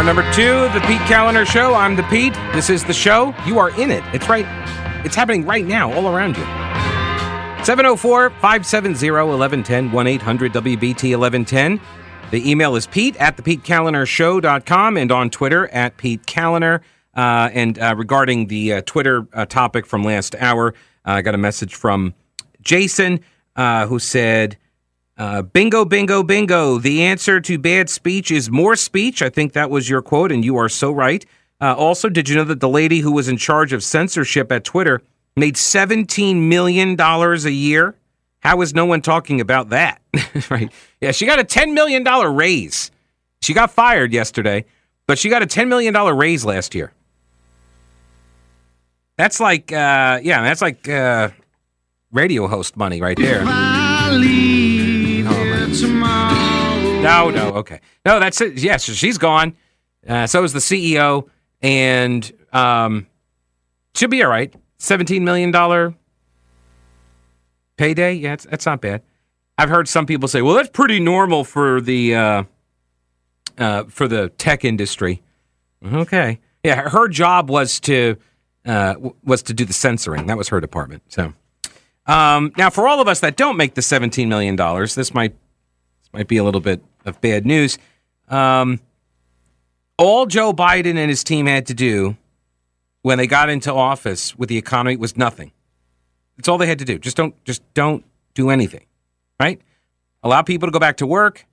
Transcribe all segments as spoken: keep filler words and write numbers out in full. Hour number two of the Pete Callender Show. I'm the Pete. This is the show. You are in it. It's right. It's happening right now, all around you. seven oh four, five seven oh, eleven ten, one eight hundred W B T eleven ten. The email is pete at the pete callender show dot com and on Twitter at Pete Callender. Uh, and uh, regarding the uh, Twitter uh, topic from last hour, uh, I got a message from Jason uh, who said, uh, bingo, bingo, bingo. The answer to bad speech is more speech. I think that was your quote, and you are so right. Uh, also, did you know that the lady who was in charge of censorship at Twitter made seventeen million dollars a year? How is no one talking about that? Right. Yeah, she got a ten million dollars raise. She got fired yesterday, but she got a ten million dollars raise last year. That's like, uh, yeah, that's like uh, radio host money right there. I leave oh, tomorrow. No, no, okay. No, that's it. Yes, yeah, so she's gone. Uh, so is the C E O, and um, she'll be all right. seventeen million dollars payday? Yeah, it's, that's not bad. I've heard some people say, well, that's pretty normal for the uh, uh, for the tech industry. Okay. Yeah, her job was to uh, was to do the censoring. That was her department. So um, now for all of us that don't make the seventeen million dollars, this might, this might be a little bit of bad news. Um, all Joe Biden and his team had to do when they got into office with the economy was nothing. That's all they had to do. Just don't, just don't do anything. Right? Allow people to go back to work.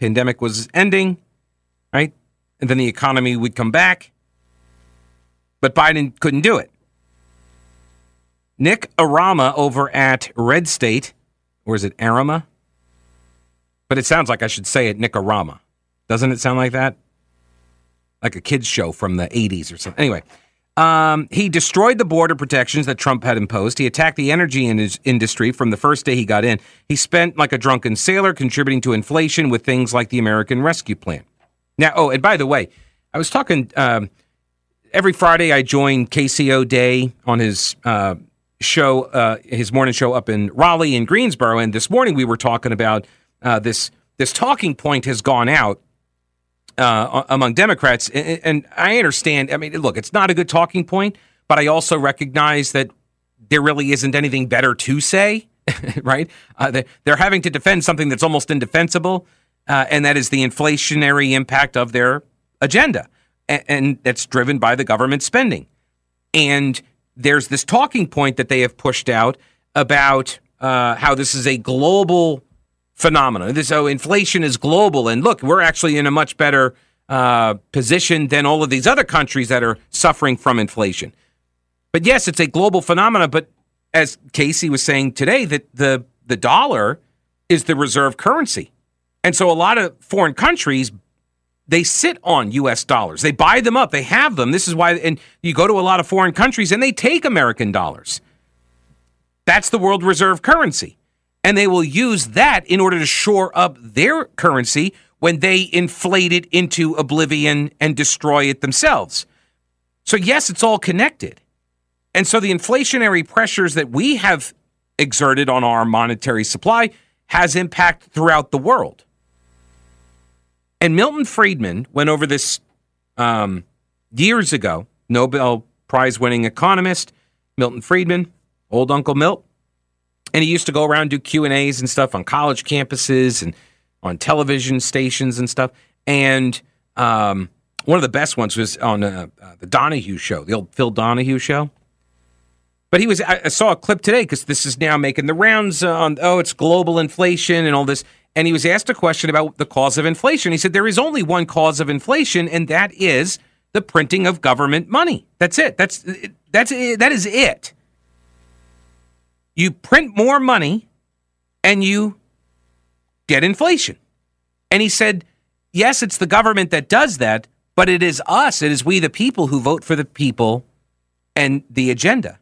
Pandemic was ending, right? And then the economy would come back. But Biden couldn't do it. Nick Arama over at Red State, or is it Arama? But it sounds like I should say it, Nick Arama. Doesn't it sound like that? Like a kid's show from the eighties or something. Anyway, um, he destroyed the border protections that Trump had imposed. He attacked the energy in his industry from the first day he got in. He spent like a drunken sailor, contributing to inflation with things like the American Rescue Plan. Now, oh, and by the way, I was talking um, every Friday I join K C O Day on his uh, show, uh, his morning show up in Raleigh and Greensboro. And this morning we were talking about uh, this. This talking point has gone out Uh, among Democrats, and, and I understand. I mean, look, it's not a good talking point, but I also recognize that there really isn't anything better to say, right? Uh, they, they're having to defend something that's almost indefensible, uh, and that is the inflationary impact of their agenda, and, and that's driven by the government spending. And there's this talking point that they have pushed out about uh, how this is a global phenomenon. So inflation is global. And look, we're actually in a much better uh, position than all of these other countries that are suffering from inflation. But yes, it's a global phenomenon. But as Casey was saying today, that the, the dollar is the reserve currency. And so a lot of foreign countries, they sit on U S dollars. They buy them up. They have them. This is why, and you go to a lot of foreign countries and they take American dollars. That's the world reserve currency. And they will use that in order to shore up their currency when they inflate it into oblivion and destroy it themselves. So, yes, it's all connected. And so the inflationary pressures that we have exerted on our monetary supply has impact throughout the world. And Milton Friedman went over this um, years ago, Nobel Prize-winning economist, Milton Friedman, old Uncle Milt. And he used to go around and do Q and A's and stuff on college campuses and on television stations and stuff. And um, one of the best ones was on uh, uh, the Donahue show, the old Phil Donahue show. But he was, I, I saw a clip today because this is now making the rounds on, oh, it's global inflation and all this. And he was asked a question about the cause of inflation. He said, there is only one cause of inflation, and that is the printing of government money. That's it. That's, that's, that is it. You print more money and you get inflation. And he said, yes, it's the government that does that, but it is us. It is we, the people, who vote for the people and the agenda.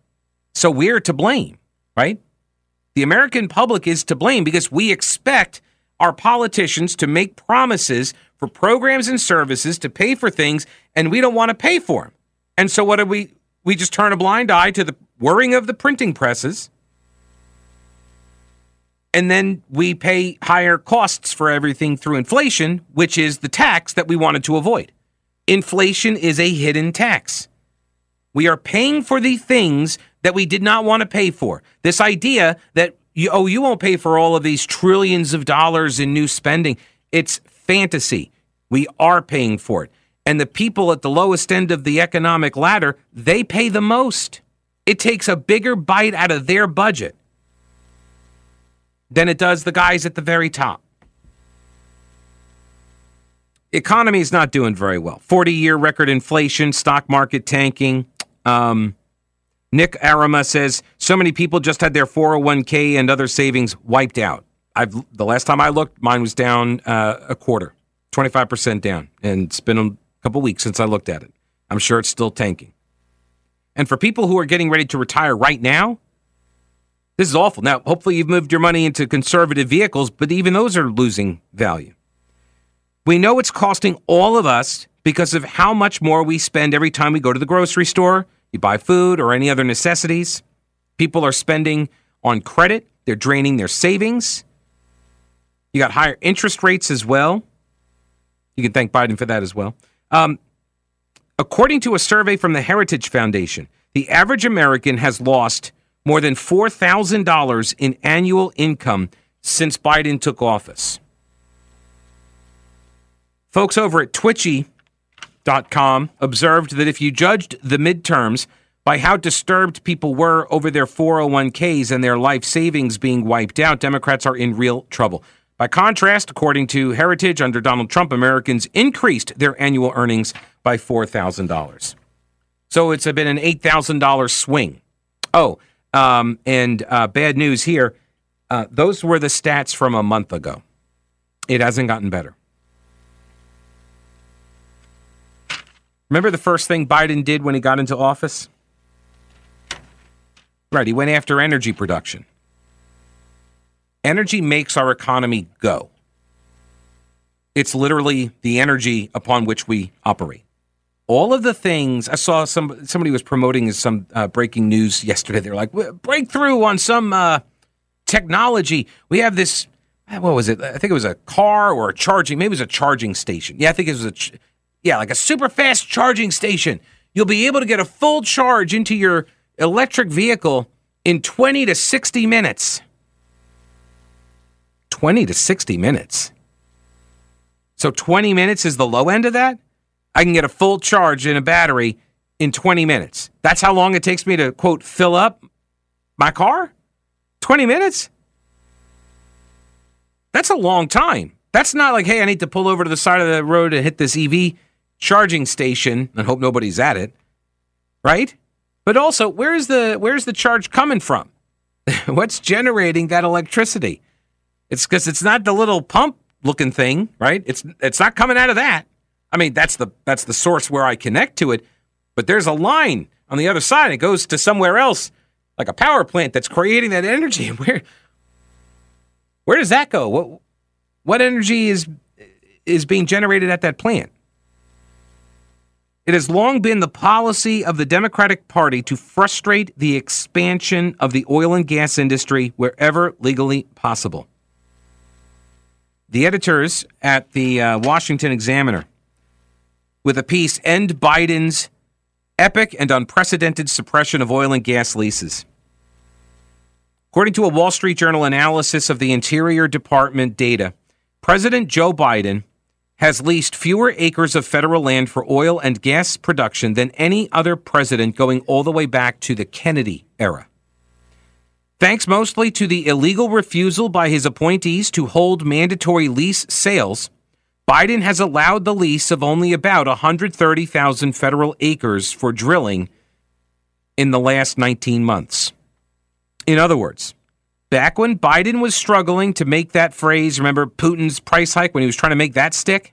So we're to blame, right? The American public is to blame because we expect our politicians to make promises for programs and services to pay for things, and we don't want to pay for them. And so what do we, we just turn a blind eye to the whirring of the printing presses. And then we pay higher costs for everything through inflation, which is the tax that we wanted to avoid. Inflation is a hidden tax. We are paying for the things that we did not want to pay for. This idea that, you, oh, you won't pay for all of these trillions of dollars in new spending. It's fantasy. We are paying for it. And the people at the lowest end of the economic ladder, they pay the most. It takes a bigger bite out of their budget than it does the guys at the very top. Economy is not doing very well. forty-year record inflation, stock market tanking. Um, Nick Arama says, so many people just had their four oh one k and other savings wiped out. I've The last time I looked, mine was down uh, a quarter, twenty-five percent down. And it's been a couple weeks since I looked at it. I'm sure it's still tanking. And for people who are getting ready to retire right now, this is awful. Now, hopefully you've moved your money into conservative vehicles, but even those are losing value. We know it's costing all of us because of how much more we spend every time we go to the grocery store, you buy food or any other necessities. People are spending on credit. They're draining their savings. You got higher interest rates as well. You can thank Biden for that as well. Um, according to a survey from the Heritage Foundation, the average American has lost more than four thousand dollars in annual income since Biden took office. Folks over at twitchy dot com observed that if you judged the midterms by how disturbed people were over their four oh one k's and their life savings being wiped out, Democrats are in real trouble. By contrast, according to Heritage, under Donald Trump, Americans increased their annual earnings by four thousand dollars. So it's been an eight thousand dollars swing. Oh, Um, and uh, bad news here. Uh, those were the stats from a month ago. It hasn't gotten better. Remember the first thing Biden did when he got into office? Right, he went after energy production. Energy makes our economy go. It's literally the energy upon which we operate. All of the things I saw, some somebody was promoting some uh, breaking news yesterday. They were like, breakthrough on some uh, technology. We have this, what was it? I think it was a car or a charging, maybe it was a charging station. Yeah, I think it was a, ch- yeah, like a super fast charging station. You'll be able to get a full charge into your electric vehicle in twenty to sixty minutes. twenty to sixty minutes. So twenty minutes is the low end of that? I can get a full charge in a battery in twenty minutes. That's how long it takes me to, quote, fill up my car? twenty minutes? That's a long time. That's not like, hey, I need to pull over to the side of the road and hit this E V charging station and hope nobody's at it, right? But also, where's the where's the charge coming from? What's generating that electricity? It's because it's not the little pump-looking thing, right? It's it's not coming out of that. I mean, that's the that's the source where I connect to it, but there's a line on the other side. It goes to somewhere else, like a power plant that's creating that energy. Where where does that go? What what energy is is being generated at that plant? It has long been the policy of the Democratic Party to frustrate the expansion of the oil and gas industry wherever legally possible. The editors at the uh, Washington Examiner, with a piece, End Biden's Epic and Unprecedented Suppression of Oil and Gas Leases. According to a Wall Street Journal analysis of the Interior Department data, President Joe Biden has leased fewer acres of federal land for oil and gas production than any other president going all the way back to the Kennedy era. Thanks mostly to the illegal refusal by his appointees to hold mandatory lease sales, Biden has allowed the lease of only about one hundred thirty thousand federal acres for drilling in the last nineteen months. In other words, back when Biden was struggling to make that phrase, remember Putin's price hike when he was trying to make that stick?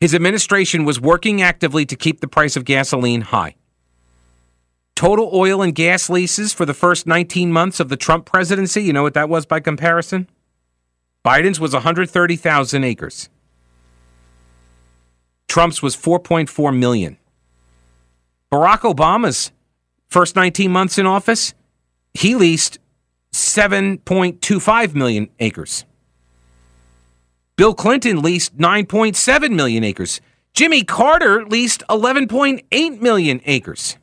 His administration was working actively to keep the price of gasoline high. Total oil and gas leases for the first nineteen months of the Trump presidency, you know what that was by comparison? Biden's was one hundred thirty thousand acres. Trump's was four point four million. Barack Obama's first nineteen months in office, he leased seven point two five million acres. Bill Clinton leased nine point seven million acres. Jimmy Carter leased eleven point eight million acres.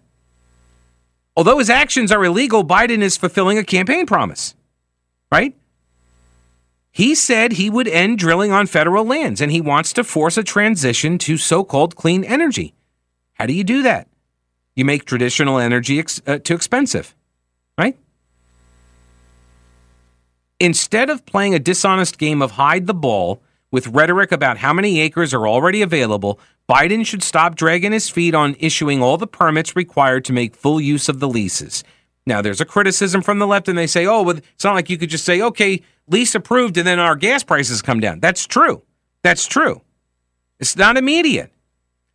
Although his actions are illegal, Biden is fulfilling a campaign promise, right? He said he would end drilling on federal lands, and he wants to force a transition to so-called clean energy. How do you do that? You make traditional energy ex- uh, too expensive, right? Instead of playing a dishonest game of hide the ball with rhetoric about how many acres are already available, Biden should stop dragging his feet on issuing all the permits required to make full use of the leases. Now, there's a criticism from the left, and they say, oh, well, it's not like you could just say, okay, lease approved, and then our gas prices come down. That's true. That's true. It's not immediate.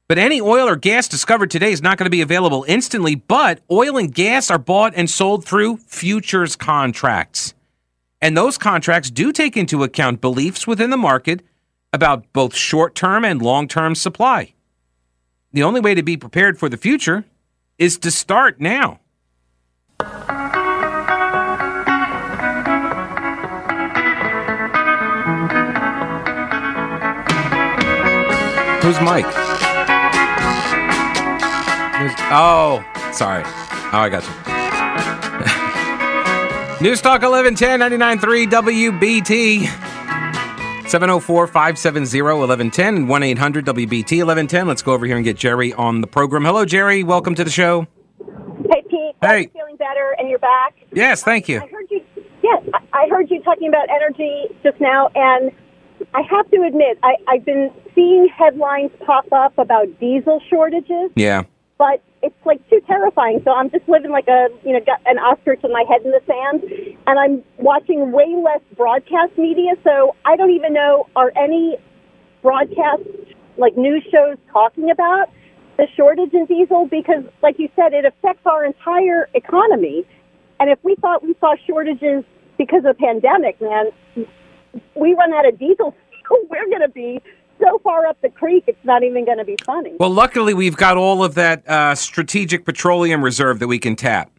But any oil or gas discovered today is not going to be available instantly, but oil and gas are bought and sold through futures contracts. And those contracts do take into account beliefs within the market about both short-term and long-term supply. The only way to be prepared for the future is to start now. Who's Mike? Who's, oh, sorry. Oh, I got you. News Talk eleven ten, ninety-nine point three W B T. seven oh four, five seven oh, one one one oh and one eight hundred W B T eleven ten. Let's go over here and get Jerry on the program. Hello, Jerry. Welcome to the show. Hey, Pete. Hey. You're feeling better and you're back. Yes, thank you. I, I heard you. Yes, I heard you talking about energy just now, and I have to admit, I, I've been seeing headlines pop up about diesel shortages. Yeah. But it's like too terrifying, so I'm just living like a you know got an ostrich with my head in the sand, and I'm watching way less broadcast media. So I don't even know, are any broadcast like news shows talking about the shortage in diesel? Because, like you said, it affects our entire economy. And if we thought we saw shortages because of the pandemic, man, we run out of diesel, so we're going to be so far up the creek, it's not even going to be funny. Well, luckily, we've got all of that uh, strategic petroleum reserve that we can tap.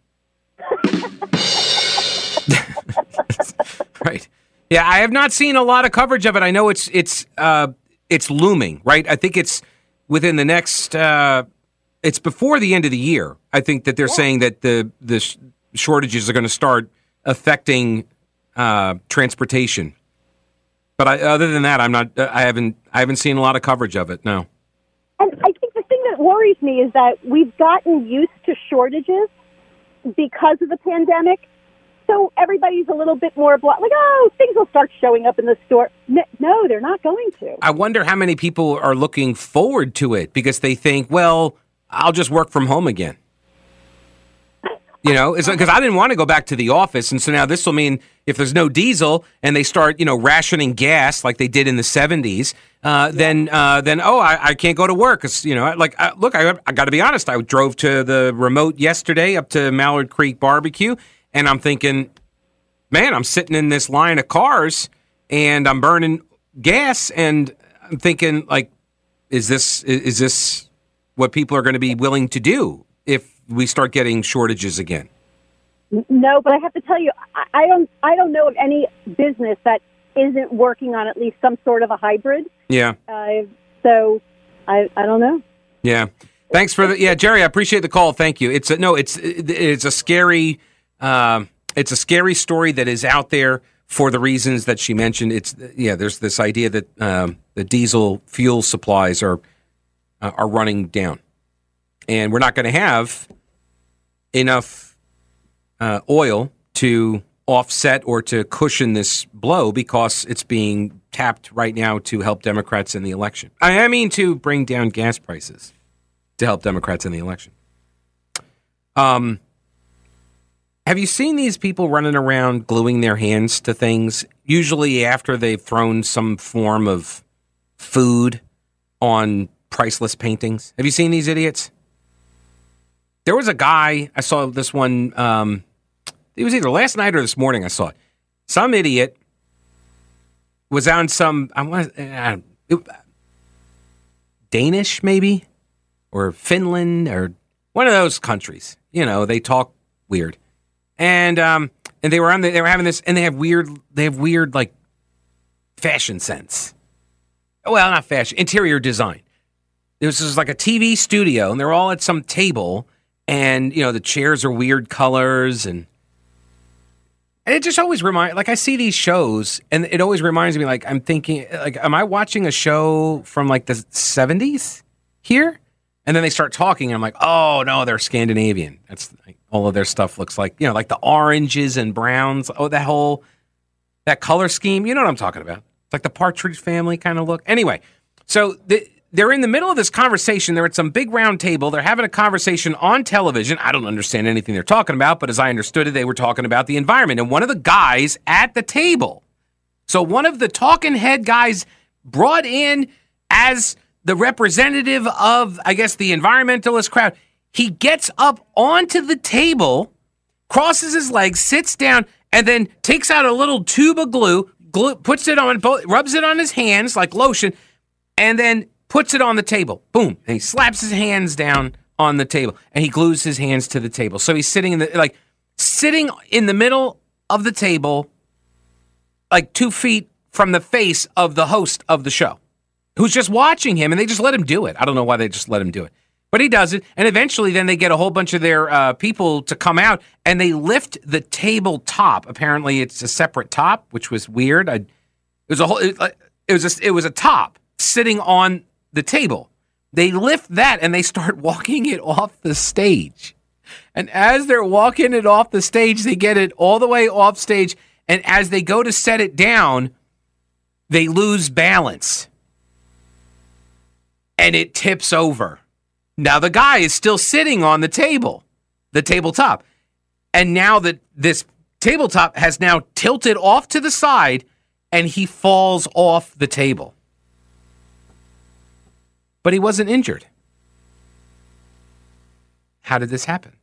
Right. Yeah, I have not seen a lot of coverage of it. I know it's it's uh, it's looming, right? I think it's within the next, uh, it's before the end of the year, I think, that they're yeah. saying that the, the sh- shortages are going to start affecting uh, transportation. But I, other than that, I'm not. I haven't. I haven't seen a lot of coverage of it. No. And I think the thing that worries me is that we've gotten used to shortages because of the pandemic. So everybody's a little bit more blah, like, oh, things will start showing up in the store. No, they're not going to. I wonder how many people are looking forward to it because they think, well, I'll just work from home again. You know, it's because I didn't want to go back to the office. And so now this will mean if there's no diesel and they start, you know, rationing gas like they did in the seventies, uh, then uh, then, oh, I, I can't go to work. It's, you know, like, I, look, I, I got to be honest. I drove to the remote yesterday up to Mallard Creek Barbecue. And I'm thinking, man, I'm sitting in this line of cars and I'm burning gas. And I'm thinking, like, is this is this what people are going to be willing to do if we start getting shortages again? No, but I have to tell you, I don't I don't know of any business that isn't working on at least some sort of a hybrid. Yeah. Uh, so I I don't know. Yeah. Thanks for the, yeah, Jerry, I appreciate the call. Thank you. It's a, no, it's it's a scary uh, it's a scary story that is out there for the reasons that she mentioned. It's yeah, there's this idea that um, the diesel fuel supplies are uh, are running down. And we're not going to have enough uh, oil to offset or to cushion this blow because it's being tapped right now to help Democrats in the election. I mean, to bring down gas prices to help Democrats in the election. Um, have you seen these people running around gluing their hands to things, usually after they've thrown some form of food on priceless paintings? Have you seen these idiots? There was a guy, I saw this one, um, it was either last night or this morning I saw it. Some idiot was on some, I want to, Danish maybe, or Finland, or one of those countries. You know, they talk weird. And um, and they were on, the, they were having this, and they have weird, they have weird, like, fashion sense. Well, not fashion, interior design. This is like a T V studio, and they're all at some table, and, you know, the chairs are weird colors, and and it just always reminds, like, I see these shows, and it always reminds me, like, I'm thinking, like, am I watching a show from, like, the seventies here? And then they start talking, and I'm like, oh, no, they're Scandinavian. That's, like, all of their stuff looks like, you know, like the oranges and browns, oh, that whole, that color scheme. You know what I'm talking about. It's like the Partridge Family kind of look. Anyway, so the... They're in the middle of this conversation. They're at some big round table. They're having a conversation on television. I don't understand anything they're talking about, but as I understood it, they were talking about the environment. And one of the guys at the table, so one of the talking head guys brought in as the representative of, I guess, the environmentalist crowd, he gets up onto the table, crosses his legs, sits down, and then takes out a little tube of glue, glue puts it on, rubs it on his hands like lotion, and then puts it on the table, boom, and he slaps his hands down on the table, and he glues his hands to the table. So he's sitting in the, like, sitting in the middle of the table, like two feet from the face of the host of the show, who's just watching him, and they just let him do it. I don't know why they just let him do it, but he does it, and eventually then they get a whole bunch of their uh, people to come out, and they lift the table top. Apparently it's a separate top, which was weird. I, it was a whole, it, it was a, it was a top sitting on the table. They lift that and they start walking it off the stage. And as they're walking it off the stage, they get it all the way off stage. And as they go to set it down, they lose balance. And it tips over. Now the guy is still sitting on the table, the tabletop. And now that this tabletop has now tilted off to the side and he falls off the table. But he wasn't injured. How did this happen?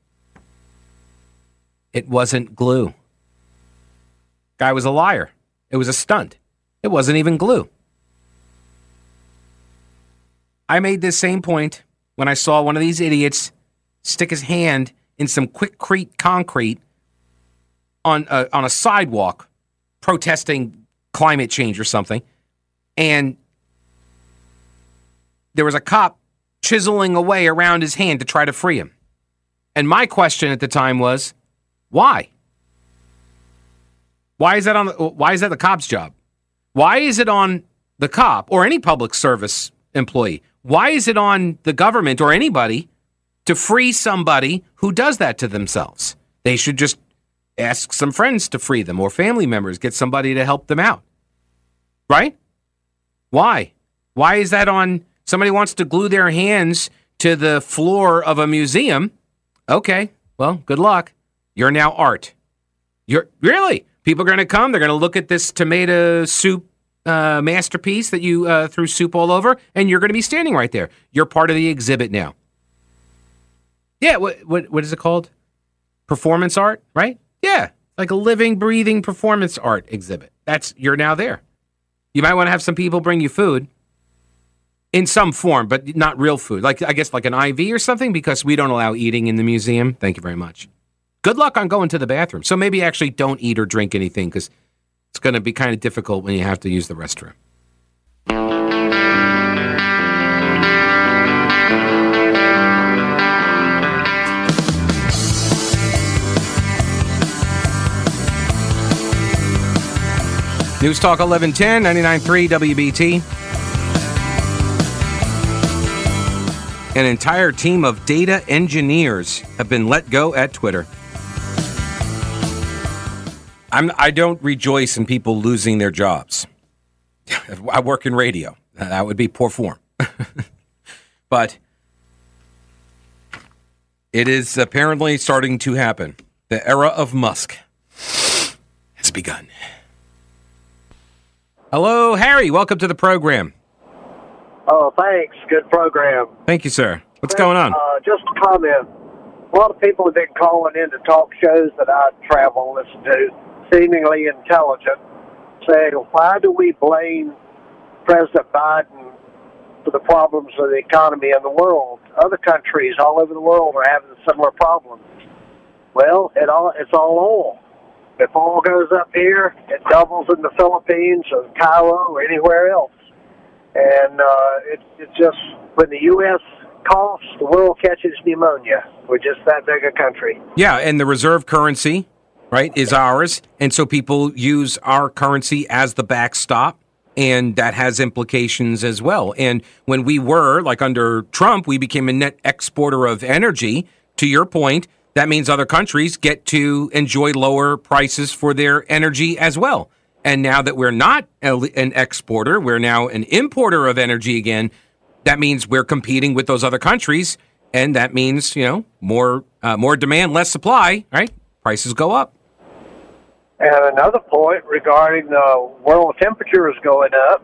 It wasn't glue. Guy was a liar. It was a stunt. It wasn't even glue. I made this same point when I saw one of these idiots stick his hand in some quickcrete concrete on a, on a sidewalk protesting climate change or something, and there was a cop chiseling away around his hand to try to free him. And my question at the time was, why? Why is that on the, why is that the cop's job? Why is it on the cop or any public service employee? Why is it on the government or anybody to free somebody who does that to themselves? They should just ask some friends to free them or family members, get somebody to help them out. Right? Why? Why is that on... Somebody wants to glue their hands to the floor of a museum. Okay, well, good luck. You're now art. You're really, people are going to come. They're going to look at this tomato soup uh, masterpiece that you uh, threw soup all over, and you're going to be standing right there. You're part of the exhibit now. Yeah, what what what is it called? Performance art, right? Yeah, like a living, breathing performance art exhibit. That's, you're now there. You might want to have some people bring you food. In some form, but not real food. Like, I guess like an I V or something, because we don't allow eating in the museum. Thank you very much. Good luck on going to the bathroom. So maybe actually don't eat or drink anything, because it's going to be kind of difficult when you have to use the restroom. News Talk eleven ten, ninety-nine point three W B T. An entire team of data engineers have been let go at Twitter. I'm, I don't rejoice in people losing their jobs. I work in radio. That would be poor form. But it is apparently starting to happen. The era of Musk has begun. Hello, Harry. Welcome to the program. Oh, thanks. Good program. Thank you, sir. What's Chris, going on? Uh, just a comment. A lot of people have been calling in to talk shows that I travel and listen to, seemingly intelligent, saying, why do we blame President Biden for the problems of the economy in the world? Other countries all over the world are having similar problems. Well, it all, it's all oil. If oil goes up here, it doubles in the Philippines or Cairo or anywhere else. And uh, it, it's just when the U S coughs, the world catches pneumonia. We're just that big a country. Yeah, and the reserve currency, right, is ours. And so people use our currency as the backstop. And that has implications as well. And when we were, like under Trump, we became a net exporter of energy. To your point, that means other countries get to enjoy lower prices for their energy as well. And now that we're not an exporter, we're now an importer of energy again. That means we're competing with those other countries. And that means, you know, more uh, more demand, less supply, right? Prices go up. And another point regarding the world temperatures going up,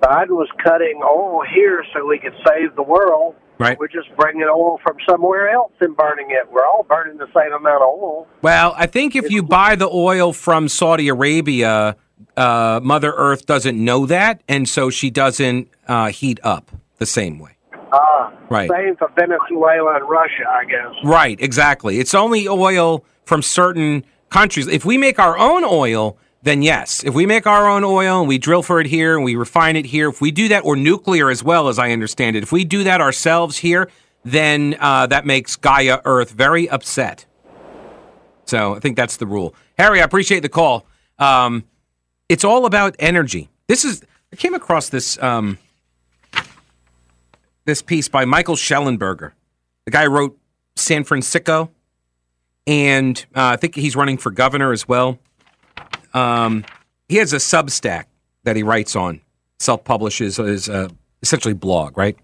Biden was cutting oil here so we could save the world. Right. We're just bringing oil from somewhere else and burning it. We're all burning the same amount of oil. Well, I think if you buy the oil from Saudi Arabia, uh, Mother Earth doesn't know that, and so she doesn't uh, heat up the same way. Uh, right. Same for Venezuela and Russia, I guess. Right, exactly. It's only oil from certain countries. If we make our own oil, then yes. If we make our own oil and we drill for it here and we refine it here, if we do that, or nuclear as well, as I understand it, if we do that ourselves here, then uh, that makes Gaia Earth very upset. So I think that's the rule. Harry, I appreciate the call. Um, it's all about energy. This is, I came across this, um, this piece by Michael Schellenberger, the guy who wrote San Francisco. And uh, I think he's running for governor as well. Um, he has a Substack that he writes on, self-publishes his uh, essentially blog, right?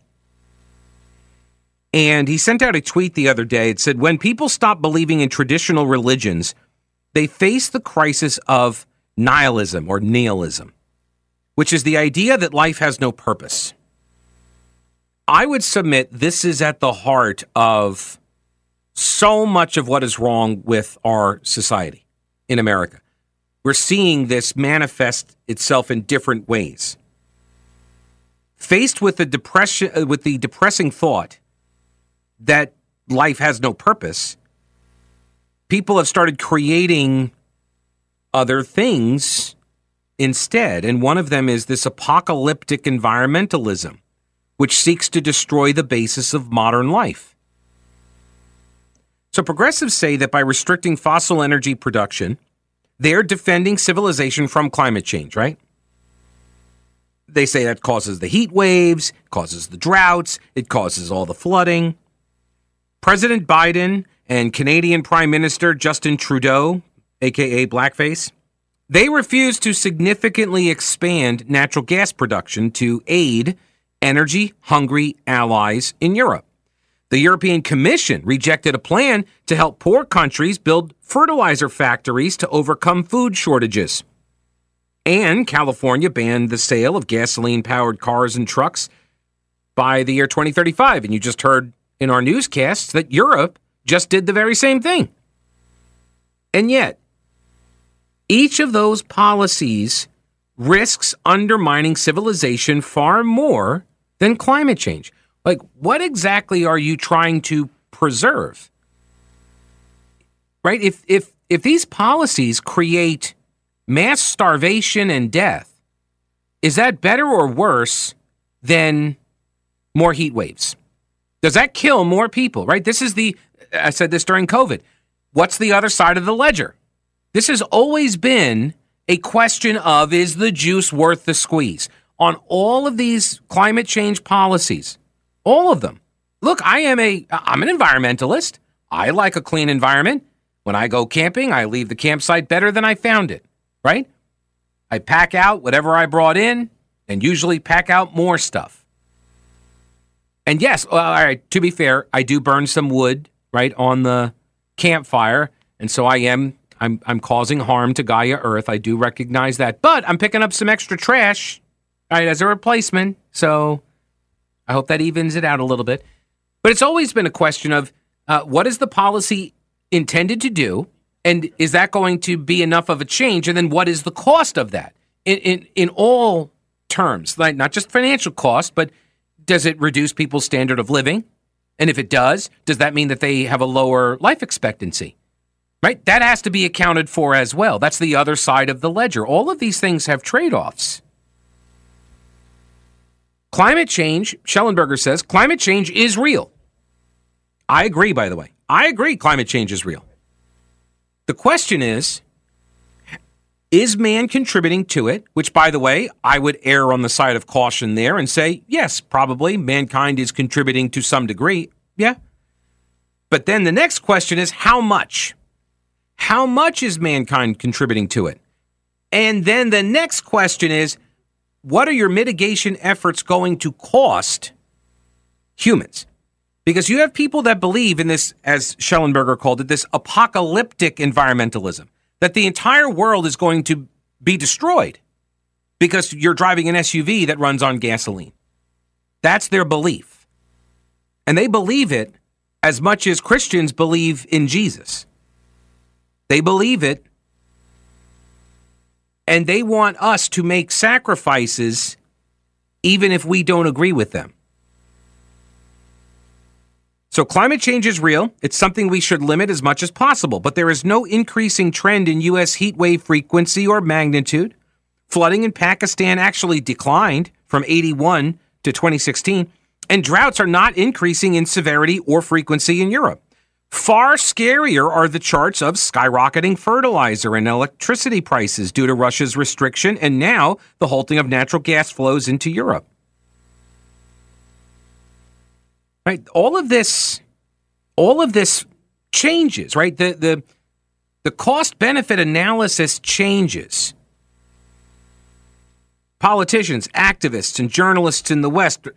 And he sent out a tweet the other day. It said, when people stop believing in traditional religions, they face the crisis of nihilism or nihilism, which is the idea that life has no purpose. I would submit this is at the heart of so much of what is wrong with our society in America. We're seeing this manifest itself in different ways. Faced with the depression, with the depressing thought that life has no purpose, people have started creating other things instead. And one of them is this apocalyptic environmentalism, which seeks to destroy the basis of modern life. So progressives say that by restricting fossil energy production, they're defending civilization from climate change, right? They say that causes the heat waves, causes the droughts, it causes all the flooding. President Biden and Canadian Prime Minister Justin Trudeau, a k a. Blackface, they refuse to significantly expand natural gas production to aid energy-hungry allies in Europe. The European Commission rejected a plan to help poor countries build fertilizer factories to overcome food shortages. And California banned the sale of gasoline-powered cars and trucks by the year twenty thirty-five. And you just heard in our newscasts that Europe just did the very same thing. And yet, each of those policies risks undermining civilization far more than climate change. Like, what exactly are you trying to preserve? Right? If if if these policies create mass starvation and death, is that better or worse than more heat waves? Does that kill more people, right? This is the, I said this during COVID. What's the other side of the ledger? This has always been a question of, is the juice worth the squeeze? On all of these climate change policies, all of them. Look, I am a, I'm an environmentalist. I like a clean environment. When I go camping, I leave the campsite better than I found it, right? I pack out whatever I brought in and usually pack out more stuff. And yes, well, all right, to be fair, I do burn some wood, right, on the campfire. And so I am, I'm, I'm causing harm to Gaia Earth. I do recognize that. But I'm picking up some extra trash, right, as a replacement. So I hope that evens it out a little bit. But it's always been a question of uh, what is the policy intended to do, and is that going to be enough of a change, and then what is the cost of that in in, in all terms, like not just financial cost, but does it reduce people's standard of living? And if it does, does that mean that they have a lower life expectancy? Right? That has to be accounted for as well. That's the other side of the ledger. All of these things have trade-offs. Climate change, Schellenberger says, climate change is real. I agree, by the way. I agree climate change is real. The question is, is man contributing to it? Which, by the way, I would err on the side of caution there and say, yes, probably mankind is contributing to some degree. Yeah. But then the next question is, how much? How much is mankind contributing to it? And then the next question is, what are your mitigation efforts going to cost humans? Because you have people that believe in this, as Schellenberger called it, this apocalyptic environmentalism, that the entire world is going to be destroyed because you're driving an S U V that runs on gasoline. That's their belief. And they believe it as much as Christians believe in Jesus. They believe it. And they want us to make sacrifices even if we don't agree with them. So climate change is real. It's something we should limit as much as possible. But there is no increasing trend in U S heat wave frequency or magnitude. Flooding in Pakistan actually declined from eighty-one to twenty sixteen. And droughts are not increasing in severity or frequency in Europe. Far scarier are the charts of skyrocketing fertilizer and electricity prices due to Russia's restriction and now the halting of natural gas flows into Europe. Right? All of this, all of this changes, right? The the the cost-benefit analysis changes. Politicians, activists, and journalists in the West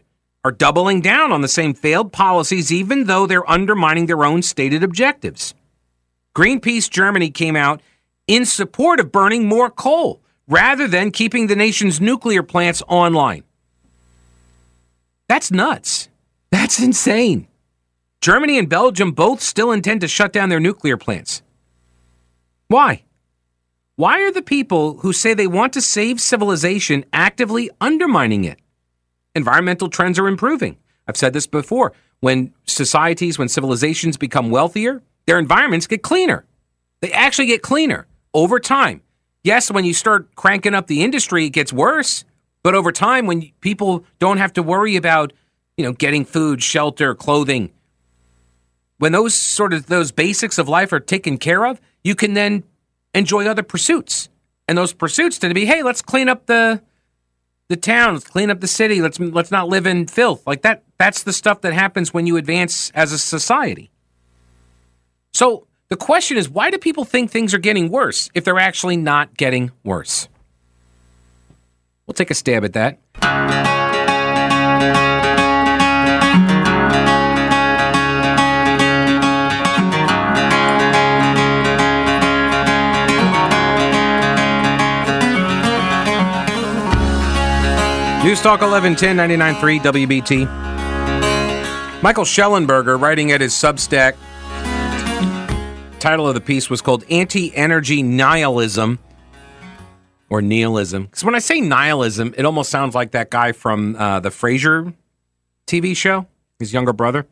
are doubling down on the same failed policies, even though they're undermining their own stated objectives. Greenpeace Germany came out in support of burning more coal rather than keeping the nation's nuclear plants online. That's nuts. That's insane. Germany and Belgium both still intend to shut down their nuclear plants. Why? Why are the people who say they want to save civilization actively undermining it? Environmental trends are improving. I've said this before. When societies, when civilizations become wealthier, their environments get cleaner. They actually get cleaner over time. Yes, when you start cranking up the industry, it gets worse. But over time, when people don't have to worry about, you know, getting food, shelter, clothing, when those sort of those basics of life are taken care of, you can then enjoy other pursuits. And those pursuits tend to be, hey, let's clean up the... the town, let's clean up the city, let's let's not live in filth. Like that, that's the stuff that happens when you advance as a society. So the question is, why do people think things are getting worse if they're actually not getting worse? We'll take a stab at that. News Talk eleven ten ninety-nine point three W B T. Michael Schellenberger, writing at his Substack, title of the piece was called Anti-Energy Nihilism, or Nihilism. Because when I say nihilism, it almost sounds like that guy from uh, the Frasier T V show, his younger brother.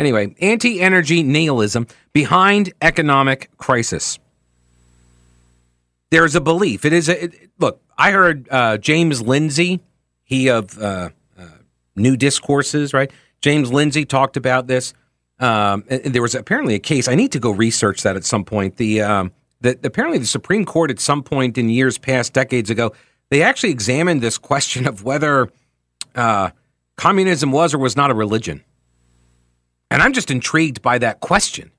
Anyway, Anti-Energy Nihilism Behind Economic Crisis. There is a belief. It is a it, look, I heard uh, James Lindsay, He of uh, uh, New Discourses, right? James Lindsay talked about this. Um, and there was apparently a case. I need to go research that at some point. The, um, the apparently the Supreme Court at some point in years past, decades ago, they actually examined this question of whether uh, communism was or was not a religion. And I'm just intrigued by that question.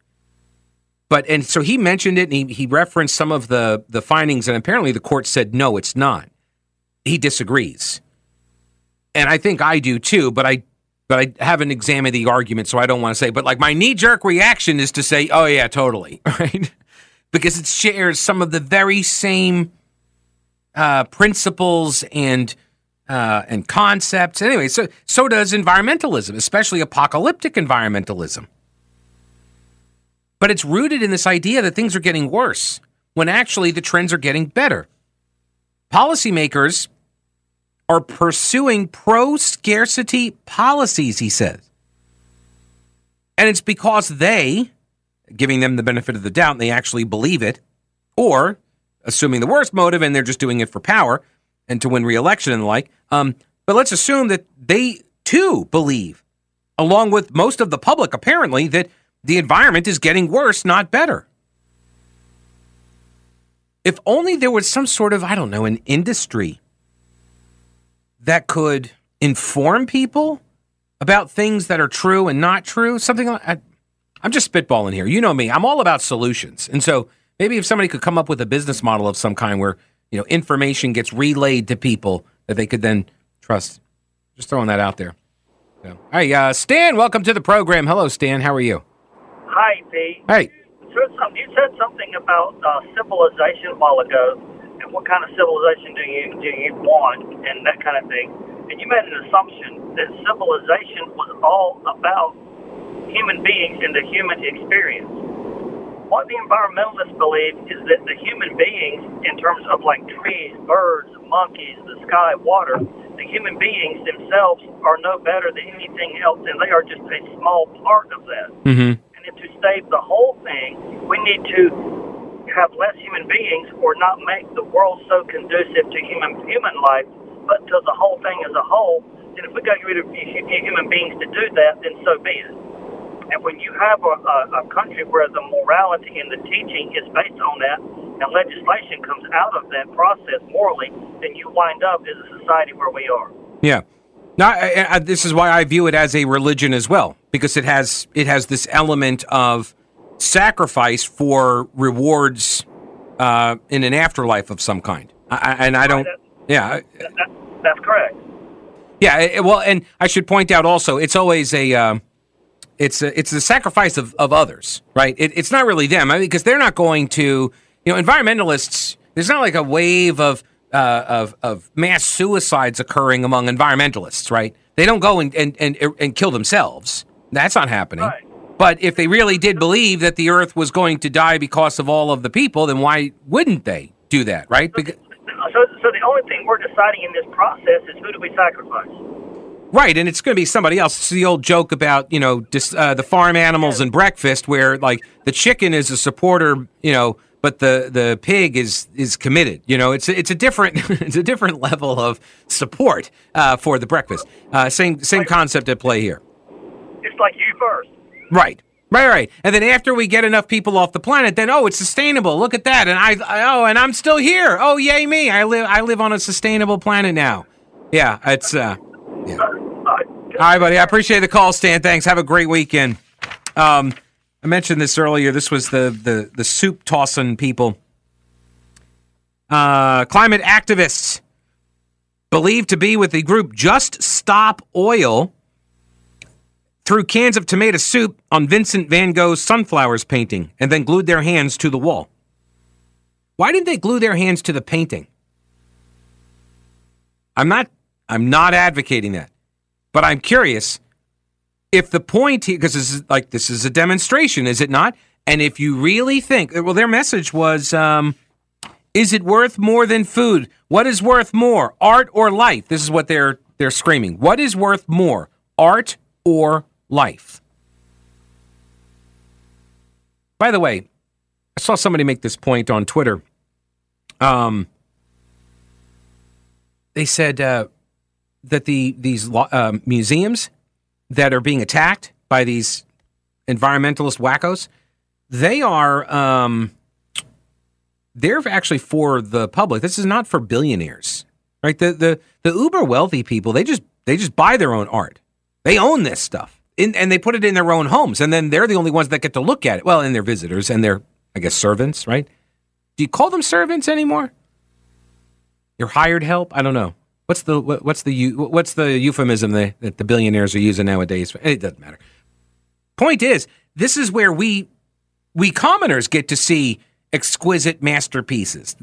But and so he mentioned it, and he, he referenced some of the the findings, and apparently the court said no, it's not. He disagrees. And I think I do too, but I but I haven't examined the argument, so I don't want to say. But like my knee-jerk reaction is to say, oh, yeah, totally, right? Because it shares some of the very same uh, principles and uh, and concepts. Anyway, so, so does environmentalism, especially apocalyptic environmentalism. But it's rooted in this idea that things are getting worse when actually the trends are getting better. Policymakers are pursuing pro-scarcity policies, he says. And it's because they, giving them the benefit of the doubt, and they actually believe it, or assuming the worst motive and they're just doing it for power and to win re-election and the like, um, But let's assume that they, too, believe, along with most of the public, apparently, that the environment is getting worse, not better. If only there was some sort of, I don't know, an industry that could inform people about things that are true and not true, something like that. I'm just spitballing here. You know me. I'm all about solutions. And so maybe if somebody could come up with a business model of some kind where, you know, information gets relayed to people that they could then trust. Just throwing that out there. So, all right, uh, Stan, welcome to the program. Hello, Stan. How are you? Hi, Pete. Hey. You said something about uh, civilization a while ago, and what kind of civilization do you do you want, and that kind of thing. And you made an assumption that civilization was all about human beings and the human experience. What the environmentalists believe is that the human beings, in terms of like trees, birds, monkeys, the sky, water, the human beings themselves are no better than anything else, and they are just a small part of that. Mm-hmm. And if to save the whole thing, we need to have less human beings or not make the world so conducive to human human life, but to the whole thing as a whole. And if we got rid of human beings to do that, then so be it. And when you have a, a, a country where the morality and the teaching is based on that, and legislation comes out of that process morally, then you wind up as a society where we are. Yeah. Now, I, I, this is why I view it as a religion as well, because it has it has this element of sacrifice for rewards uh, in an afterlife of some kind. I, and I don't... Yeah. That, that, that's correct. Yeah, it, well, and I should point out also, it's always a... Um, It's a, it's the sacrifice of, of others, right? It, it's not really them. I mean, because they're not going to, you know, environmentalists, there's not like a wave of uh, of of mass suicides occurring among environmentalists, right? They don't go and, and, and, and kill themselves. That's not happening. Right. But if they really did believe that the earth was going to die because of all of the people, then why wouldn't they do that, right? So, because, so, so the only thing we're deciding in this process is who do we sacrifice? Right, and it's going to be somebody else. It's the old joke about, you know, dis, uh, the farm animals and breakfast where, like, the chicken is a supporter, you know, but the, the pig is is committed. You know, it's it's a different it's a different level of support uh, for the breakfast. Uh, same same concept at play here. It's like you first. Right, right, right. And then after we get enough people off the planet, then, oh, it's sustainable. Look at that. And I, I oh, and I'm still here. Oh, yay me. I live I live on a sustainable planet now. Yeah, it's... Uh, yeah. All right, buddy. I appreciate the call, Stan. Thanks. Have a great weekend. Um, I mentioned this earlier. This was the the, the soup tossing people. Uh, climate activists believed to be with the group Just Stop Oil threw cans of tomato soup on Vincent van Gogh's sunflowers painting and then glued their hands to the wall. Why didn't they glue their hands to the painting? I'm not. I'm not advocating that. But I'm curious if the point here, because this is like this is a demonstration, is it not? And if you really think, well, their message was, um, is it worth more than food? What is worth more, art or life? This is what they're they're screaming. What is worth more, art or life? By the way, I saw somebody make this point on Twitter. Um, they said. Uh, that the these uh, museums that are being attacked by these environmentalist wackos, they are, um, they're actually for the public. This is not for billionaires, right? The the the uber wealthy people, they just they just buy their own art. They own this stuff, in, and they put it in their own homes, and then they're the only ones that get to look at it. Well, and their visitors and their, I guess, servants, right? Do you call them servants anymore? Your hired help? I don't know. What's the what's the what's the euphemism that the billionaires are using nowadays? It doesn't matter. Point is, this is where we we commoners get to see exquisite masterpieces,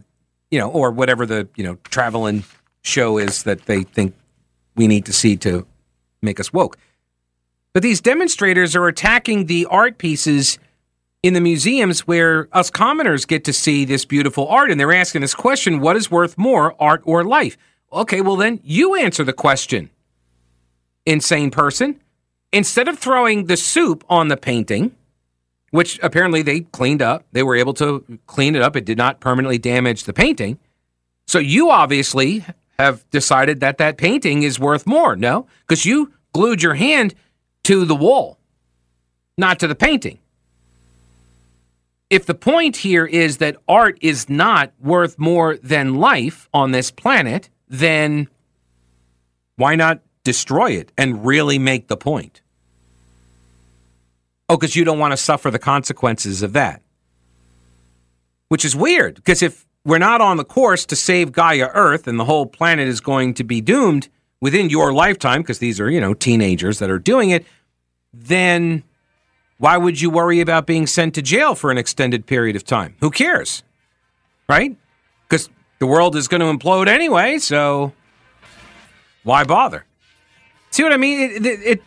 you know, or whatever the you know traveling show is that they think we need to see to make us woke. But these demonstrators are attacking the art pieces in the museums where us commoners get to see this beautiful art, and they're asking this question: what is worth more, art or life? Okay, well then you answer the question, insane person. Instead of throwing the soup on the painting, which apparently they cleaned up, they were able to clean it up. It did not permanently damage the painting. So you obviously have decided that that painting is worth more. No, because you glued your hand to the wall, not to the painting. If the point here is that art is not worth more than life on this planet, then why not destroy it and really make the point? Oh, because you don't want to suffer the consequences of that. Which is weird, because if we're not on the course to save Gaia Earth and the whole planet is going to be doomed within your lifetime, because these are, you know, teenagers that are doing it, then why would you worry about being sent to jail for an extended period of time? Who cares, right? Because the world is going to implode anyway, so why bother? See what I mean? It, it, it,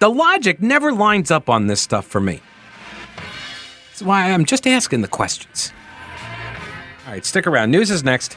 the logic never lines up on this stuff for me. That's why I'm just asking the questions. All right, stick around. News is next.